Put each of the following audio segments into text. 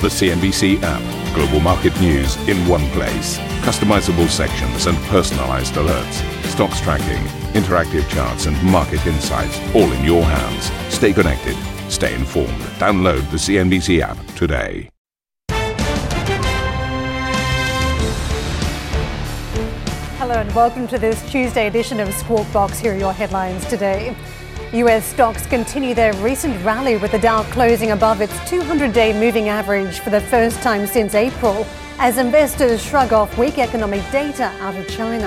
The CNBC app. Global market news in one place. Customizable sections and personalized alerts. Stocks tracking, interactive charts and market insights all in your hands. Stay connected. Stay informed. Download the CNBC app today. Hello and welcome to this Tuesday edition of Squawk Box. Here are your headlines today. U.S. stocks continue their recent rally with the Dow closing above its 200-day moving average for the first time since April as investors shrug off weak economic data out of China.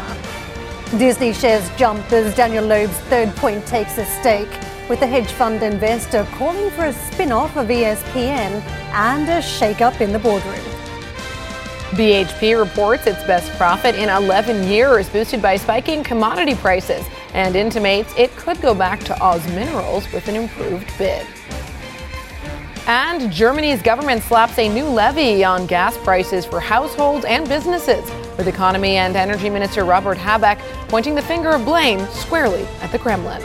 Disney shares jump as Daniel Loeb's Third Point takes a stake, with the hedge fund investor calling for a spin-off of ESPN and a shake-up in the boardroom. BHP reports its best profit in 11 years, boosted by spiking commodity prices, and intimates it could go back to Oz Minerals with an improved bid. And Germany's government slaps a new levy on gas prices for households and businesses, with Economy and Energy Minister Robert Habeck pointing the finger of blame squarely at the Kremlin.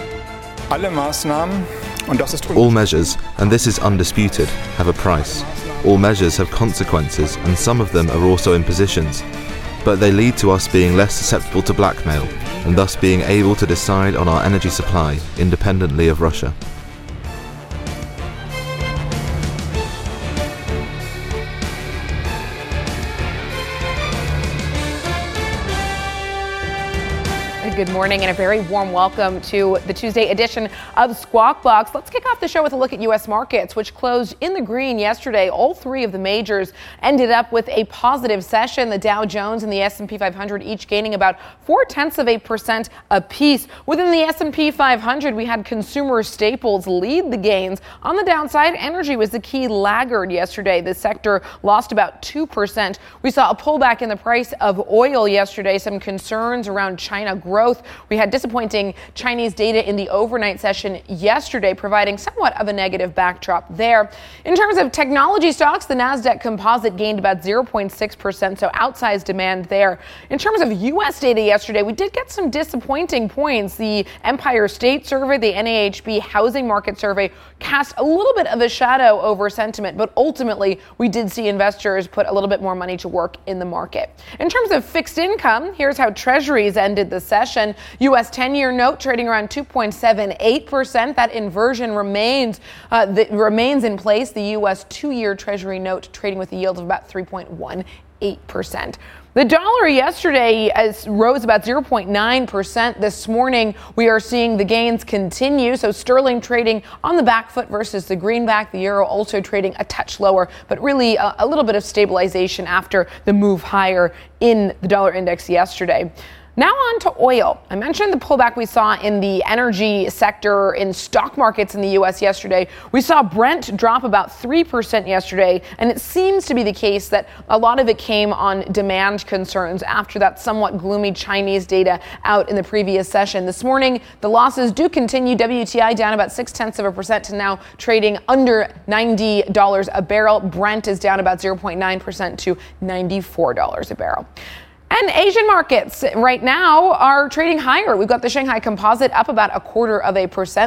All measures, and this is undisputed, have a price. All measures have consequences, and some of them are also impositions. But they lead to us being less susceptible to blackmail, and thus being able to decide on our energy supply independently of Russia. Good morning and a very warm welcome to the Tuesday edition of Squawk Box. Let's kick off the show with a look at U.S. markets, which closed in the green yesterday. All three of the majors ended up with a positive session. The Dow Jones and the S&P 500 each gaining about 0.4% apiece. Within the S&P 500, we had consumer staples lead the gains. On the downside, energy was the key laggard yesterday. The sector lost about 2%. We saw a pullback in the price of oil yesterday, some concerns around China growth. We had disappointing Chinese data in the overnight session yesterday, providing somewhat of a negative backdrop there. In terms of technology stocks, the Nasdaq Composite gained about 0.6%, so outsized demand there. In terms of U.S. data yesterday, we did get some disappointing points. The Empire State Survey, the NAHB Housing Market Survey, cast a little bit of a shadow over sentiment, but ultimately we did see investors put a little bit more money to work in the market. In terms of fixed income, here's how Treasuries ended the session. U.S. 10-year note trading around 2.78%. That inversion remains in place. The U.S. 2-year Treasury note trading with a yield of about 3.18%. The dollar yesterday rose about 0.9%. This morning, we are seeing the gains continue. So sterling trading on the back foot versus the greenback. The euro also trading a touch lower, but really a little bit of stabilization after the move higher in the dollar index yesterday. Now on to oil. I mentioned the pullback we saw in the energy sector in stock markets in the U.S. yesterday. We saw Brent drop about 3% yesterday, and it seems to be the case that a lot of it came on demand concerns after that somewhat gloomy Chinese data out in the previous session. This morning, the losses do continue. WTI down about 0.6% to now trading under $90 a barrel. Brent is down about 0.9% to $94 a barrel. And Asian markets right now are trading higher. We've got the Shanghai Composite up about 0.25%.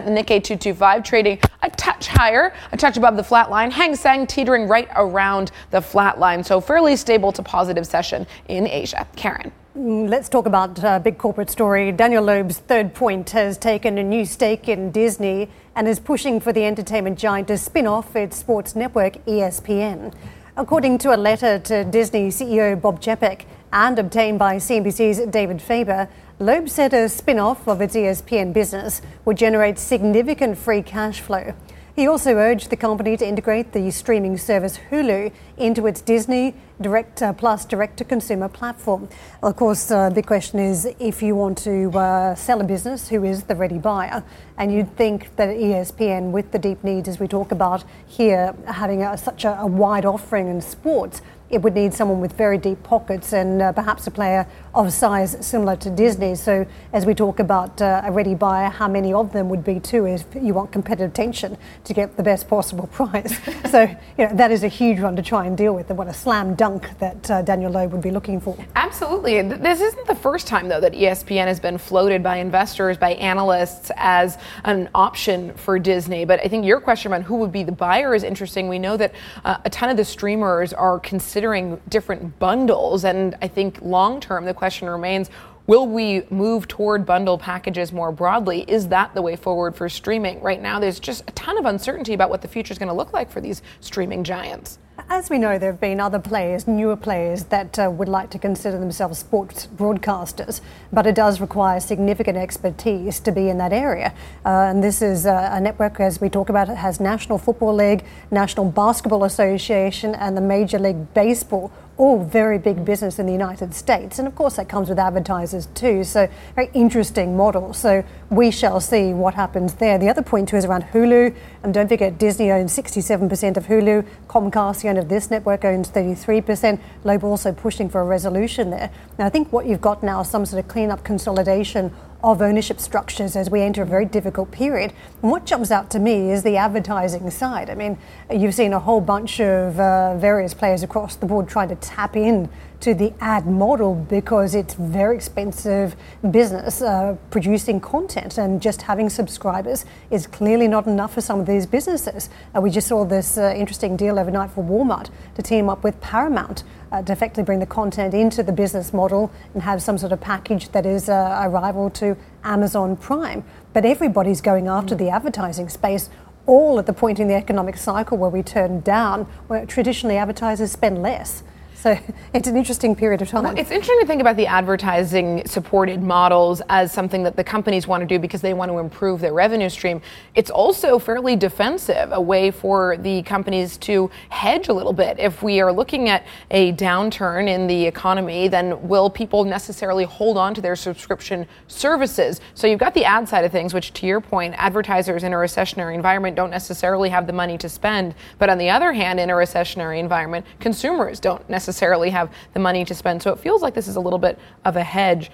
The Nikkei 225 trading a touch higher, a touch above the flat line. Hang Seng teetering right around the flat line. So fairly stable to positive session in Asia. Karen. Let's talk about a big corporate story. Daniel Loeb's Third Point has taken a new stake in Disney and is pushing for the entertainment giant to spin off its sports network ESPN. According to a letter to Disney CEO Bob Chapek, and obtained by CNBC's David Faber, Loeb said a spin-off of its ESPN business would generate significant free cash flow. He also urged the company to integrate the streaming service Hulu into its Disney Plus direct-to-consumer platform. Of course, the question is, if you want to sell a business, who is the ready buyer? And you'd think that ESPN, with the deep needs, as we talk about here, having such a wide offering in sports, it would need someone with very deep pockets and perhaps a player of size similar to Disney. So as we talk about a ready buyer, how many of them would be too if you want competitive tension to get the best possible price. So that is a huge one to try and deal with, and what a slam dunk that Daniel Loeb would be looking for. Absolutely. This isn't the first time, though, that ESPN has been floated by investors, by analysts as an option for Disney. But I think your question about who would be the buyer is interesting. We know that a ton of the streamers are considering different bundles, and I think long term the question remains, will we move toward bundle packages more broadly? Is that the way forward for streaming? Right now there's just a ton of uncertainty about what the future is going to look like for these streaming giants. As we know, there have been other players, newer players, that would like to consider themselves sports broadcasters, but it does require significant expertise to be in that area. And this is a network, as we talk about, it has National Football League, National Basketball Association, and the Major League Baseball, all very big business in the United States. And of course, that comes with advertisers too, so very interesting model. So we shall see what happens there. The other point too is around Hulu, and don't forget Disney owns 67% of Hulu, Comcast, the owner of this network, owns 33%, Loeb also pushing for a resolution there. Now I think what you've got now is some sort of cleanup consolidation of ownership structures as we enter a very difficult period. And what jumps out to me is the advertising side. I mean, you've seen a whole bunch of various players across the board trying to tap in to the ad model because it's very expensive business producing content, and just having subscribers is clearly not enough for some of these businesses. We just saw this interesting deal overnight for Walmart to team up with Paramount to effectively bring the content into the business model and have some sort of package that is a rival to Amazon Prime. But everybody's going after the advertising space, all at the point in the economic cycle where we turn down, where traditionally advertisers spend less. So it's an interesting period of time. Well, it's interesting to think about the advertising supported models as something that the companies want to do because they want to improve their revenue stream. It's also fairly defensive, a way for the companies to hedge a little bit. If we are looking at a downturn in the economy, then will people necessarily hold on to their subscription services? So you've got the ad side of things, which to your point, advertisers in a recessionary environment don't necessarily have the money to spend. But on the other hand, in a recessionary environment, consumers don't necessarily have the money to spend. So it feels like this is a little bit of a hedge.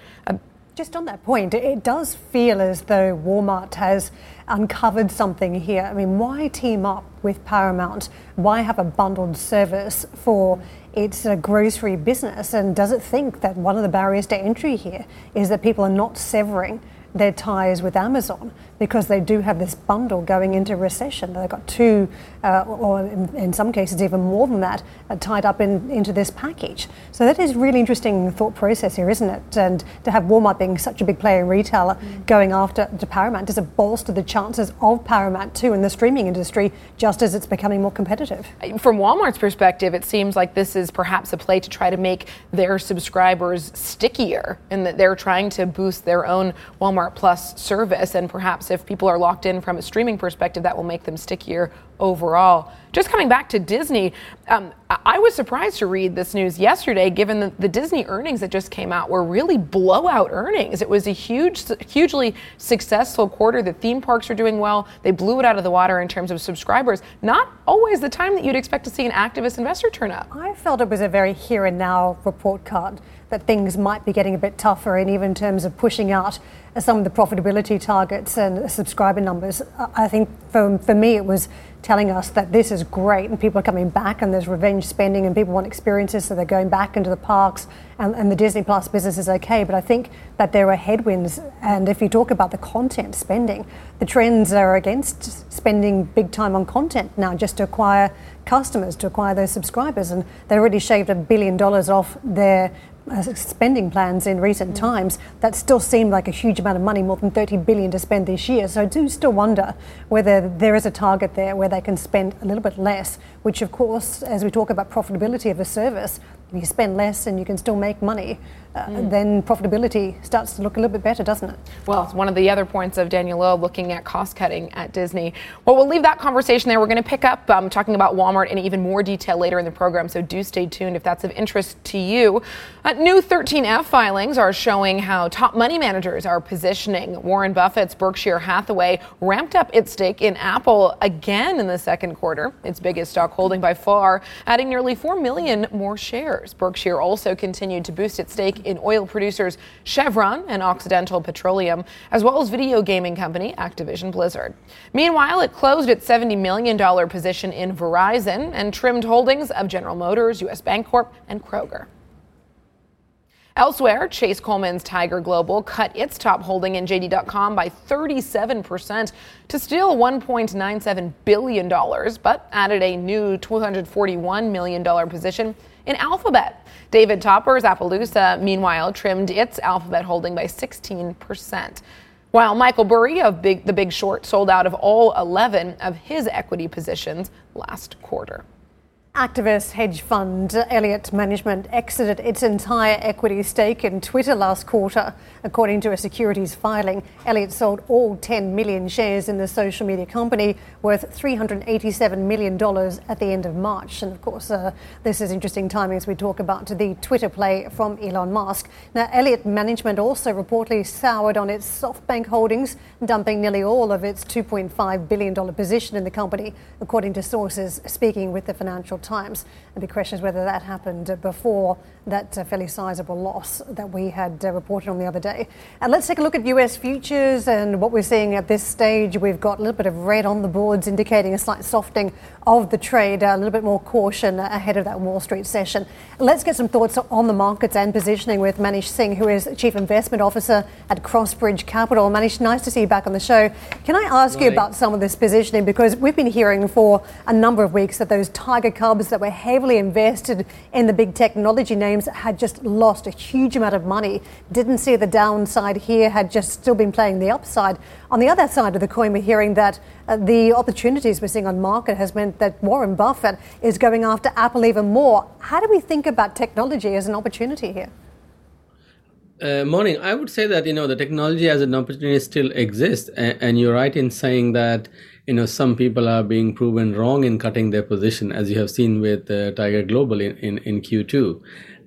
Just on that point, it does feel as though Walmart has uncovered something here. I mean, why team up with Paramount? Why have a bundled service for its grocery business? And does it think that one of the barriers to entry here is that people are not severing their ties with Amazon because they do have this bundle going into recession? They've got two, or in some cases even more than that, tied up into this package. So that is really interesting thought process here, isn't it? And to have Walmart being such a big player in retailer going after to Paramount, does it bolster the chances of Paramount too in the streaming industry just as it's becoming more competitive? From Walmart's perspective, it seems like this is perhaps a play to try to make their subscribers stickier, and that they're trying to boost their own Walmart Plus service, and perhaps if people are locked in from a streaming perspective, that will make them stickier overall. Just coming back to Disney, I was surprised to read this news yesterday, given that the Disney earnings that just came out were really blowout earnings. It was a hugely successful quarter. The theme parks are doing well. They blew it out of the water in terms of subscribers. Not always the time that you'd expect to see an activist investor turn up. I felt it was a very here and now report card, that things might be getting a bit tougher, and even in terms of pushing out some of the profitability targets and subscriber numbers. I think for me it was telling us that this is great and people are coming back and there's revenge spending and people want experiences, so they're going back into the parks, and the Disney Plus business is okay. But I think that there are headwinds, and if you talk about the content spending, the trends are against spending big time on content now just to acquire customers, to acquire those subscribers, and they already shaved $1 billion off their spending plans in recent times. That still seemed like a huge amount of money, more than $30 billion to spend this year. So I do still wonder whether there is a target there where they can spend a little bit less, which of course, as we talk about profitability of a service, if you spend less and you can still make money, then profitability starts to look a little bit better, doesn't it? Well, it's one of the other points of Daniel Loeb looking at cost cutting at Disney. Well, we'll leave that conversation there. We're going to pick up talking about Walmart in even more detail later in the program, so do stay tuned if that's of interest to you. New 13F filings are showing how top money managers are positioning. Warren Buffett's Berkshire Hathaway ramped up its stake in Apple again in the second quarter, its biggest stock holding by far, adding nearly 4 million more shares. Berkshire also continued to boost its stake in oil producers Chevron and Occidental Petroleum, as well as video gaming company Activision Blizzard. Meanwhile, it closed its $70 million position in Verizon and trimmed holdings of General Motors, U.S. Bancorp, and Kroger. Elsewhere, Chase Coleman's Tiger Global cut its top holding in JD.com by 37% to steal $1.97 billion, but added a new $241 million position in Alphabet. David Faber's Appaloosa, meanwhile, trimmed its Alphabet holding by 16%. While Michael Burry of The Big Short sold out of all 11 of his equity positions last quarter. Activist hedge fund Elliott Management exited its entire equity stake in Twitter last quarter. According to a securities filing, Elliott sold all 10 million shares in the social media company, worth $387 million at the end of March. And of course, this is interesting timing as we talk about the Twitter play from Elon Musk. Now, Elliott Management also reportedly soured on its SoftBank holdings, dumping nearly all of its $2.5 billion position in the company, according to sources speaking with the Financial Times. And the question is whether that happened before that fairly sizable loss that we had reported on the other day. And let's take a look at US futures and what we're seeing at this stage. We've got a little bit of red on the boards indicating a slight softening of the trade, a little bit more caution ahead of that Wall Street session. Let's get some thoughts on the markets and positioning with Manish Singh, who is Chief Investment Officer at Crossbridge Capital. Manish, nice to see you back on the show. Can I ask you about some of this positioning? Because we've been hearing for a number of weeks that those Tiger Cubs that were heavily invested in the big technology names had just lost a huge amount of money. Didn't see the downside here, had just still been playing the upside. On the other side of the coin, we're hearing that the opportunities we're seeing on market has meant that Warren Buffett is going after Apple even more. How do we think about technology as an opportunity here? Morning. I would say that, the technology as an opportunity still exists. And you're right in saying that, some people are being proven wrong in cutting their position, as you have seen with Tiger Global in Q2.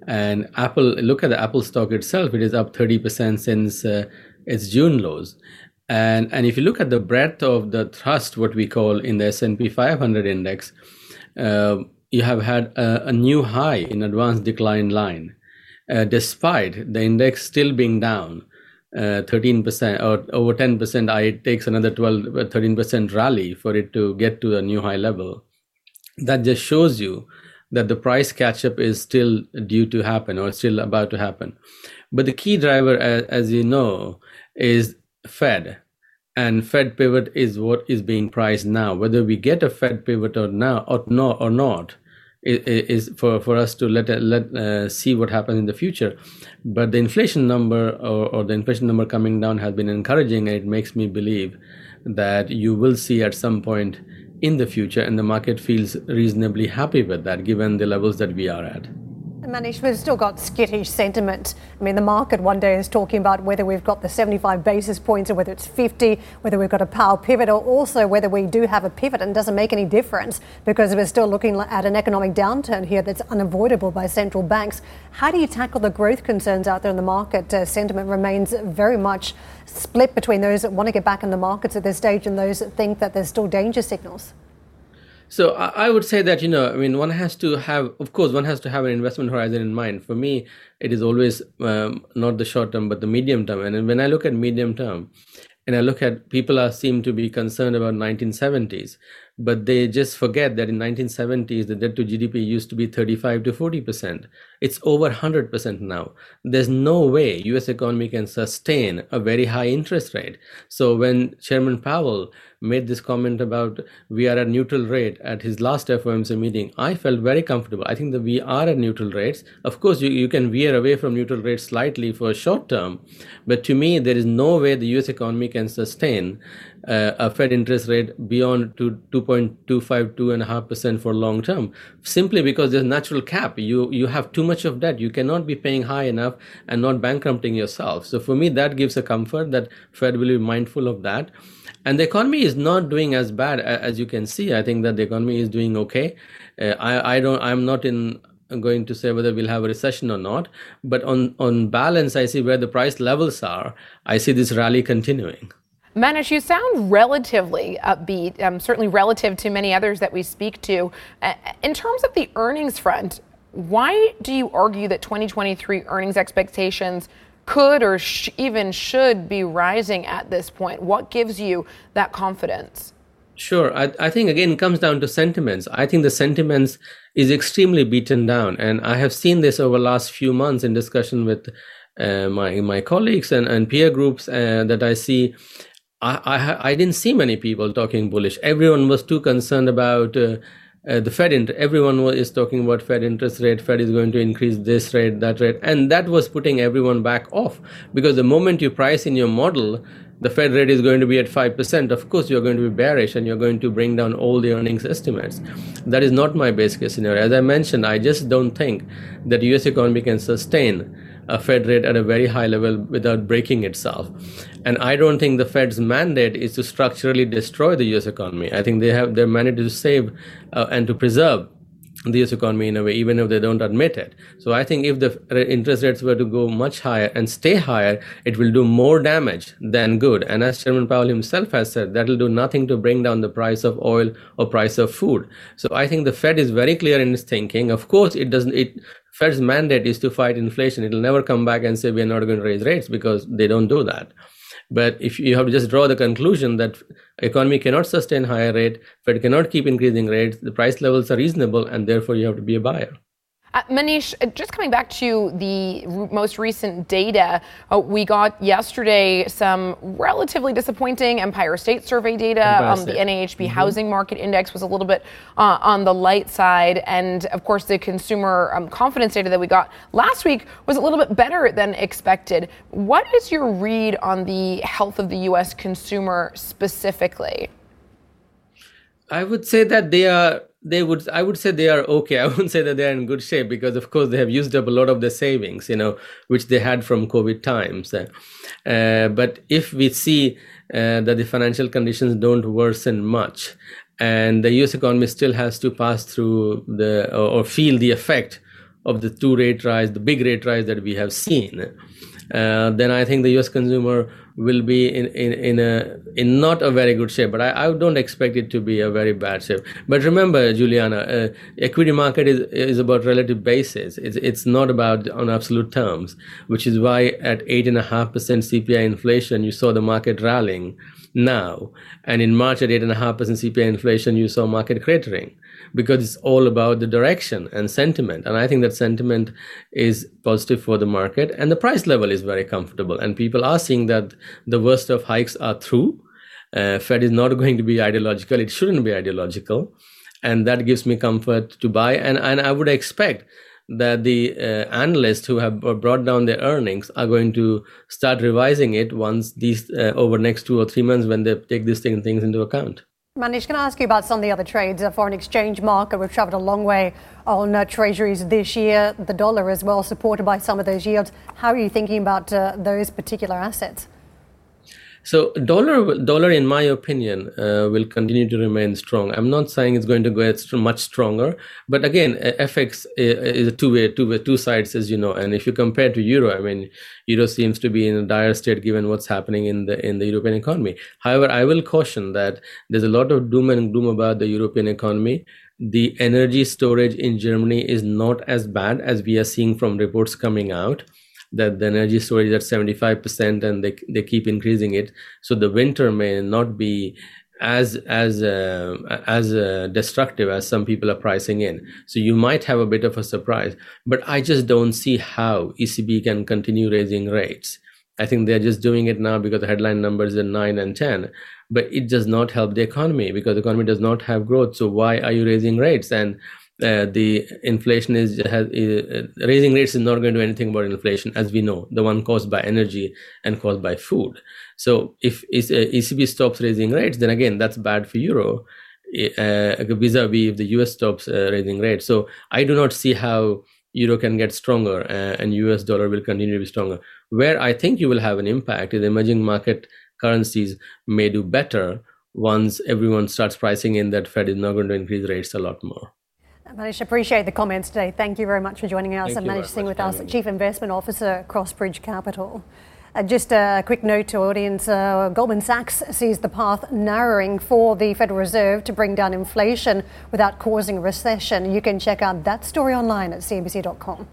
And Apple, look at the Apple stock itself. It is up 30% since its June lows. And if you look at the breadth of the thrust, what we call in the S&P 500 index, you have had a new high in advanced decline line, despite the index still being down 13% or over 10%. It takes another 13% rally for it to get to a new high level. That just shows you that the price catch-up is still due to happen or still about to happen. But the key driver, as you know, is Fed, and Fed pivot is what is being priced now. Whether we get a Fed pivot or not is for us to let see what happens in the future. But the inflation number or the inflation number coming down has been encouraging, and it makes me believe that you will see at some point in the future, and the market feels reasonably happy with that given the levels that we are at. Manish, we've still got skittish sentiment. I mean, the market one day is talking about whether we've got the 75 basis points or whether it's 50, whether we've got a power pivot, or also whether we do have a pivot, and doesn't make any difference because we're still looking at an economic downturn here that's unavoidable by central banks. How do you tackle the growth concerns out there in the market? Sentiment remains very much split between those that want to get back in the markets at this stage and those that think that there's still danger signals. So I would say that, one has to have, an investment horizon in mind. For me, it is always not the short term, but the medium term. And when I look at medium term, and I look at people seem to be concerned about 1970s, but they just forget that in 1970s, the debt to GDP used to be 35 to 40%. It's over 100% now. There's no way U.S. economy can sustain a very high interest rate. So when Chairman Powell made this comment about we are at neutral rate at his last FOMC meeting, I felt very comfortable. I think that we are at neutral rates. Of course, you can veer away from neutral rates slightly for a short term, but to me, there is no way the U.S. economy can sustain a Fed interest rate beyond 2.25, 2.5% for long term, simply because there's natural cap. You have too much of debt. You cannot be paying high enough and not bankrupting yourself. So for me, that gives a comfort that Fed will be mindful of that. And the economy is not doing as bad as you can see. I think that the economy is doing okay. I'm not going to say whether we'll have a recession or not, but on balance, I see where the price levels are. I see this rally continuing. Manish, you sound relatively upbeat, certainly relative to many others that we speak to. In terms of the earnings front, why do you argue that 2023 earnings expectations could or even should be rising at this point? What gives you that confidence? Sure. I think, again, it comes down to sentiments. I think the sentiments is extremely beaten down. And I have seen this over the last few months in discussion with my colleagues and peer groups that I see. I didn't see many people talking bullish. Everyone was too concerned about the Fed. Everyone is talking about Fed interest rate. Fed is going to increase this rate, that rate. And that was putting everyone back off. Because the moment you price in your model, the Fed rate is going to be at 5%. Of course, you're going to be bearish and you're going to bring down all the earnings estimates. That is not my base case scenario. As I mentioned, I just don't think that the U.S. economy can sustain a Fed rate at a very high level without breaking itself. And I don't think the Fed's mandate is to structurally destroy the U.S. economy. I think they have their mandate to save and to preserve the U.S. economy in a way, even if they don't admit it. So I think if the interest rates were to go much higher and stay higher, it will do more damage than good. And as Chairman Powell himself has said, that will do nothing to bring down the price of oil or price of food. So I think the Fed is very clear in its thinking. Of course, Fed's mandate is to fight inflation. It'll never come back and say, we're not going to raise rates, because they don't do that. But if you have to just draw the conclusion that economy cannot sustain higher rate, Fed cannot keep increasing rates, the price levels are reasonable, and therefore you have to be a buyer. Manish, just coming back to the most recent data, we got yesterday some relatively disappointing Empire State Survey data. The NAHB Housing Market Index was a little bit on the light side. And of course, the consumer confidence data that we got last week was a little bit better than expected. What is your read on the health of the U.S. consumer specifically? I would say that they are okay. I wouldn't say that they are in good shape, because of course they have used up a lot of the savings, which they had from COVID times. But if we see that the financial conditions don't worsen much, and the U.S. economy still has to pass through or feel the effect of the big rate rise that we have seen, then I think the U.S. consumer will be in not a very good shape, but I don't expect it to be a very bad shape. But remember, Juliana, equity market is about relative basis. It's not about on absolute terms, which is why at 8.5% CPI inflation, you saw the market rallying now. And in March at 8.5% CPI inflation, you saw market cratering, because it's all about the direction and sentiment. And I think that sentiment is positive for the market, and the price level is very comfortable. And people are seeing that the worst of hikes are through. Fed is not going to be ideological. It shouldn't be ideological. And that gives me comfort to buy. And I would expect that the analysts who have brought down their earnings are going to start revising it once these over the next 2 or 3 months, when they take these things into account. Manish, can I ask you about some of the other trades? The foreign exchange market, we've traveled a long way on treasuries this year. The dollar as well, supported by some of those yields. How are you thinking about those particular assets? So dollar, in my opinion, will continue to remain strong. I'm not saying it's going to go much stronger, but again, FX is a two sides, as you know. And if you compare to euro, euro seems to be in a dire state given what's happening in the European economy. However, I will caution that there's a lot of doom and gloom about the European economy. The energy storage in Germany is not as bad as we are seeing from reports coming out, that the energy storage is at 75% and they keep increasing it. So the winter may not be as destructive as some people are pricing in. So you might have a bit of a surprise, but I just don't see how ECB can continue raising rates. I think they're just doing it now because the headline numbers are 9 and 10, but it does not help the economy, because the economy does not have growth. So why are you raising rates? And the inflation is raising rates is not going to do anything about inflation, as we know, the one caused by energy and caused by food. So if ECB stops raising rates, then again, that's bad for euro, vis-a-vis if the US stops raising rates. So I do not see how euro can get stronger and US dollar will continue to be stronger. Where I think you will have an impact is emerging market currencies may do better once everyone starts pricing in that Fed is not going to increase rates a lot more. Manish, appreciate the comments today. Thank you very much for joining us. Manish Singh with us, Chief Investment Officer, Crossbridge Capital. Just a quick note to audience, Goldman Sachs sees the path narrowing for the Federal Reserve to bring down inflation without causing recession. You can check out that story online at CNBC.com.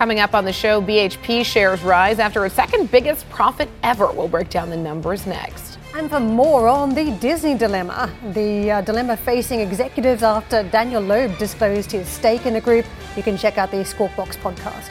Coming up on the show, BHP shares rise after its second biggest profit ever. We'll break down the numbers next. And for more on the Disney dilemma, the dilemma facing executives after Daniel Loeb disclosed his stake in the group, you can check out the Squawk Box podcast.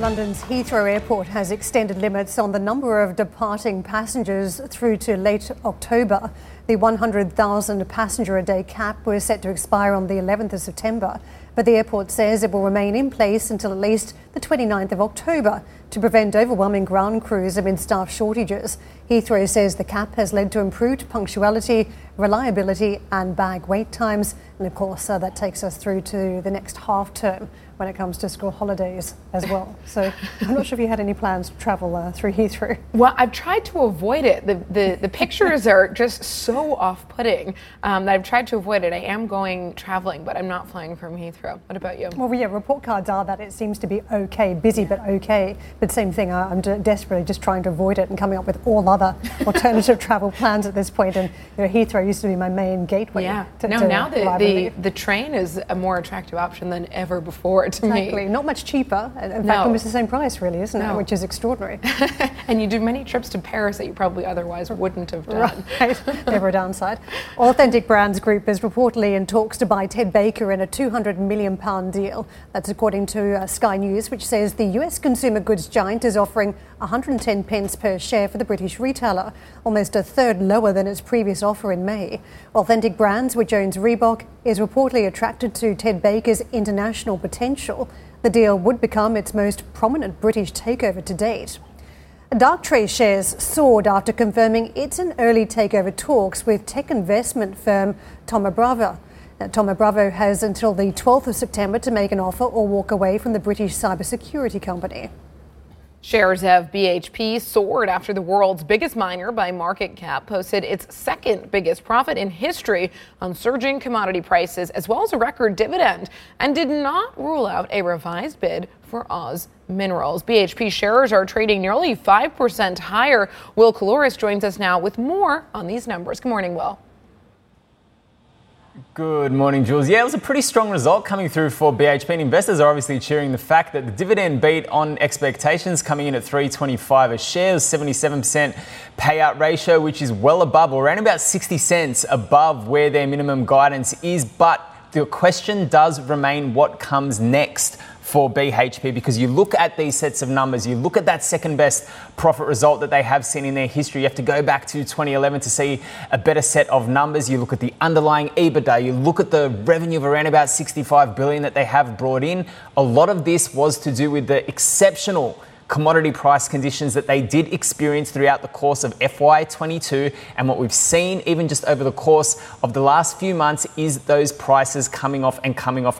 London's Heathrow Airport has extended limits on the number of departing passengers through to late October. The 100,000 passenger a day cap was set to expire on the 11th of September, but the airport says it will remain in place until at least the 29th of October to prevent overwhelming ground crews amid staff shortages. Heathrow says the cap has led to improved punctuality, reliability and bag wait times. And of course, that takes us through to the next half term when it comes to school holidays as well. So I'm not sure if you had any plans to travel through Heathrow. Well, I've tried to avoid it. The pictures are just so off-putting that I've tried to avoid it. I am going traveling, but I'm not flying from Heathrow. What about you? Well, yeah, report cards are that it seems to be okay, busy but okay. But same thing, I'm desperately just trying to avoid it and coming up with all other alternative travel plans at this point. And you know, Heathrow used to be my main gateway. Yeah. Now the train is a more attractive option than ever before. Exactly. Not much cheaper. In fact, almost the same price, really, isn't it? Which is extraordinary. And you do many trips to Paris that you probably otherwise wouldn't have done. Right. Never a downside. Authentic Brands Group is reportedly in talks to buy Ted Baker in a £200 million deal. That's according to Sky News, which says the US consumer goods giant is offering 110 pence per share for the British retailer, almost a third lower than its previous offer in May. Authentic Brands, which owns Reebok, is reportedly attracted to Ted Baker's international potential. The deal would become its most prominent British takeover to date. Darktree shares soared after confirming it's in early takeover talks with tech investment firm Thoma Bravo. Thoma Bravo has until the 12th of September to make an offer or walk away from the British cybersecurity company. Shares of BHP soared after the world's biggest miner by market cap posted its second biggest profit in history on surging commodity prices as well as a record dividend, and did not rule out a revised bid for Oz Minerals. BHP shares are trading nearly 5% higher. Will Kaloris joins us now with more on these numbers. Good morning, Will. Good morning, Jules. Yeah, it was a pretty strong result coming through for BHP, and investors are obviously cheering the fact that the dividend beat on expectations, coming in at $3.25 a share, 77% payout ratio, which is well above, or around about 60 cents above where their minimum guidance is. But the question does remain what comes next for BHP, because you look at these sets of numbers, you look at that second best profit result that they have seen in their history. You have to go back to 2011 to see a better set of numbers. You look at the underlying EBITDA, you look at the revenue of around about 65 billion that they have brought in. A lot of this was to do with the exceptional commodity price conditions that they did experience throughout the course of FY22, and what we've seen even just over the course of the last few months is those prices coming off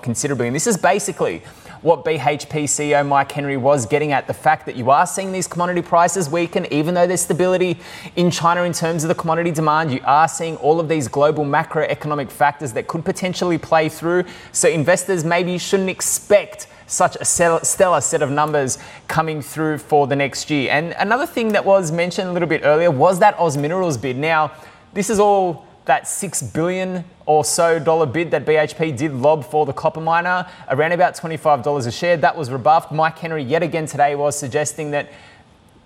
considerably. And this is basically what BHP CEO Mike Henry was getting at, the fact that you are seeing these commodity prices weaken, even though there's stability in China in terms of the commodity demand. You are seeing all of these global macroeconomic factors that could potentially play through. So investors maybe shouldn't expect such a stellar set of numbers coming through for the next year. And another thing that was mentioned a little bit earlier was that Oz Minerals bid. Now, this is all that $6 billion or so dollar bid that BHP did lob for the copper miner, around about $25 a share. That was rebuffed. Mike Henry yet again today was suggesting that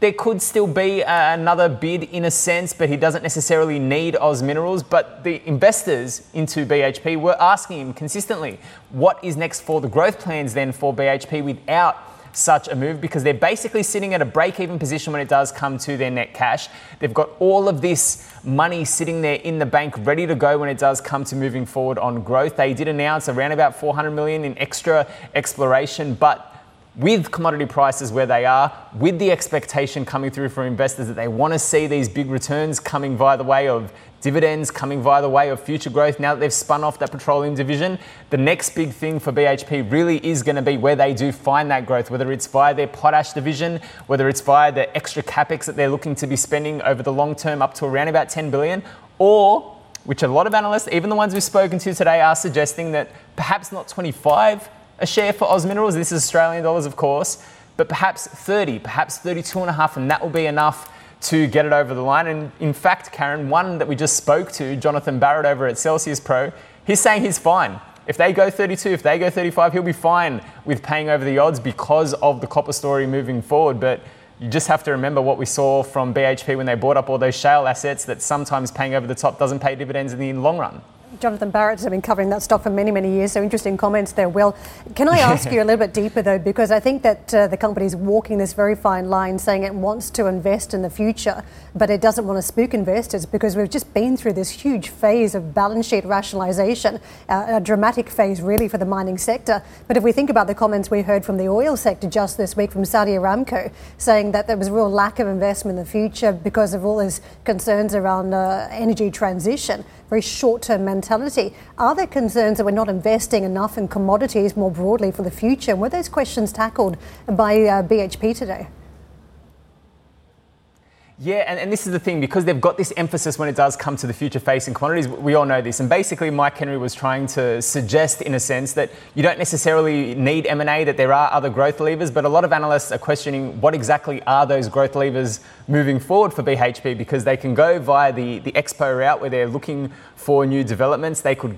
there could still be another bid in a sense, but he doesn't necessarily need Oz Minerals. But the investors into BHP were asking him consistently, what is next for the growth plans then for BHP without such a move? Because they're basically sitting at a break-even position when it does come to their net cash. They've got all of this money sitting there in the bank ready to go when it does come to moving forward on growth. They did announce around about 400 million in extra exploration, but with commodity prices where they are, with the expectation coming through from investors that they want to see these big returns coming via the way of dividends, coming via the way of future growth, now that they've spun off that petroleum division, the next big thing for BHP really is going to be where they do find that growth, whether it's via their potash division, whether it's via the extra capex that they're looking to be spending over the long term up to around about 10 billion, or, which a lot of analysts, even the ones we've spoken to today, are suggesting that perhaps not 25 a share for Oz Minerals, this is Australian dollars of course, but perhaps 30, perhaps 32.5, and that will be enough to get it over the line. And in fact, Karen, one that we just spoke to, Jonathan Barrett over at Celsius Pro, he's saying he's fine. If they go 32, if they go 35, he'll be fine with paying over the odds because of the copper story moving forward. But you just have to remember what we saw from BHP when they bought up all those shale assets, that sometimes paying over the top doesn't pay dividends in the long run. Jonathan Barrett has been covering that stock for many, many years, so interesting comments there, Will. Can I ask you a little bit deeper, though, because I think that the company is walking this very fine line, saying it wants to invest in the future, but it doesn't want to spook investors, because we've just been through this huge phase of balance sheet rationalisation, a dramatic phase, really, for the mining sector. But if we think about the comments we heard from the oil sector just this week from Saudi Aramco, saying that there was a real lack of investment in the future because of all these concerns around energy transition, very short-term mentality. Are there concerns that we're not investing enough in commodities more broadly for the future? And were those questions tackled by BHP today? Yeah, and this is the thing, because they've got this emphasis when it does come to the future-facing commodities, we all know this. And basically, Mike Henry was trying to suggest, in a sense, that you don't necessarily need M&A, that there are other growth levers, but a lot of analysts are questioning what exactly are those growth levers moving forward for BHP, because they can go via the expo route where they're looking for new developments. They could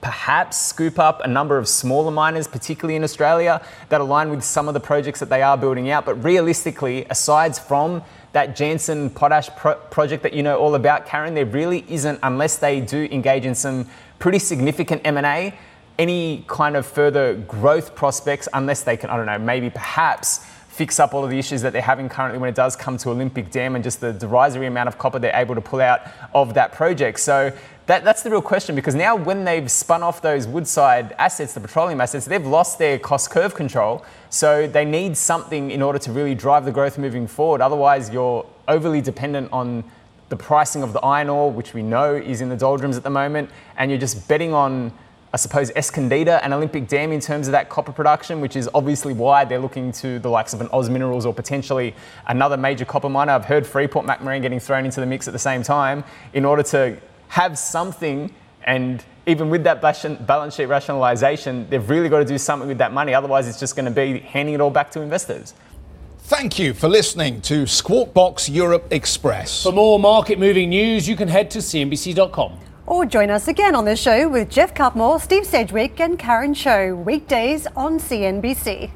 perhaps scoop up a number of smaller miners, particularly in Australia, that align with some of the projects that they are building out. But realistically, aside from that Jansen potash project that you know all about, Karen, there really isn't, unless they do engage in some pretty significant M&A, any kind of further growth prospects, unless they can, I don't know, maybe perhaps fix up all of the issues that they're having currently when it does come to Olympic Dam and just the derisory amount of copper they're able to pull out of that project. So that's the real question, because now when they've spun off those Woodside assets, the petroleum assets, they've lost their cost curve control. So they need something in order to really drive the growth moving forward. Otherwise, you're overly dependent on the pricing of the iron ore, which we know is in the doldrums at the moment, and you're just betting on, I suppose, Escondida and Olympic Dam in terms of that copper production, which is obviously why they're looking to the likes of an Oz Minerals or potentially another major copper miner. I've heard Freeport-McMoRan getting thrown into the mix at the same time in order to have something, and even with that balance sheet rationalisation, they've really got to do something with that money. Otherwise, it's just going to be handing it all back to investors. Thank you for listening to Squawk Box Europe Express. For more market-moving news, you can head to CNBC.com. Or join us again on the show with Jeff Cutmore, Steve Sedgwick and Karen Cho, weekdays on CNBC.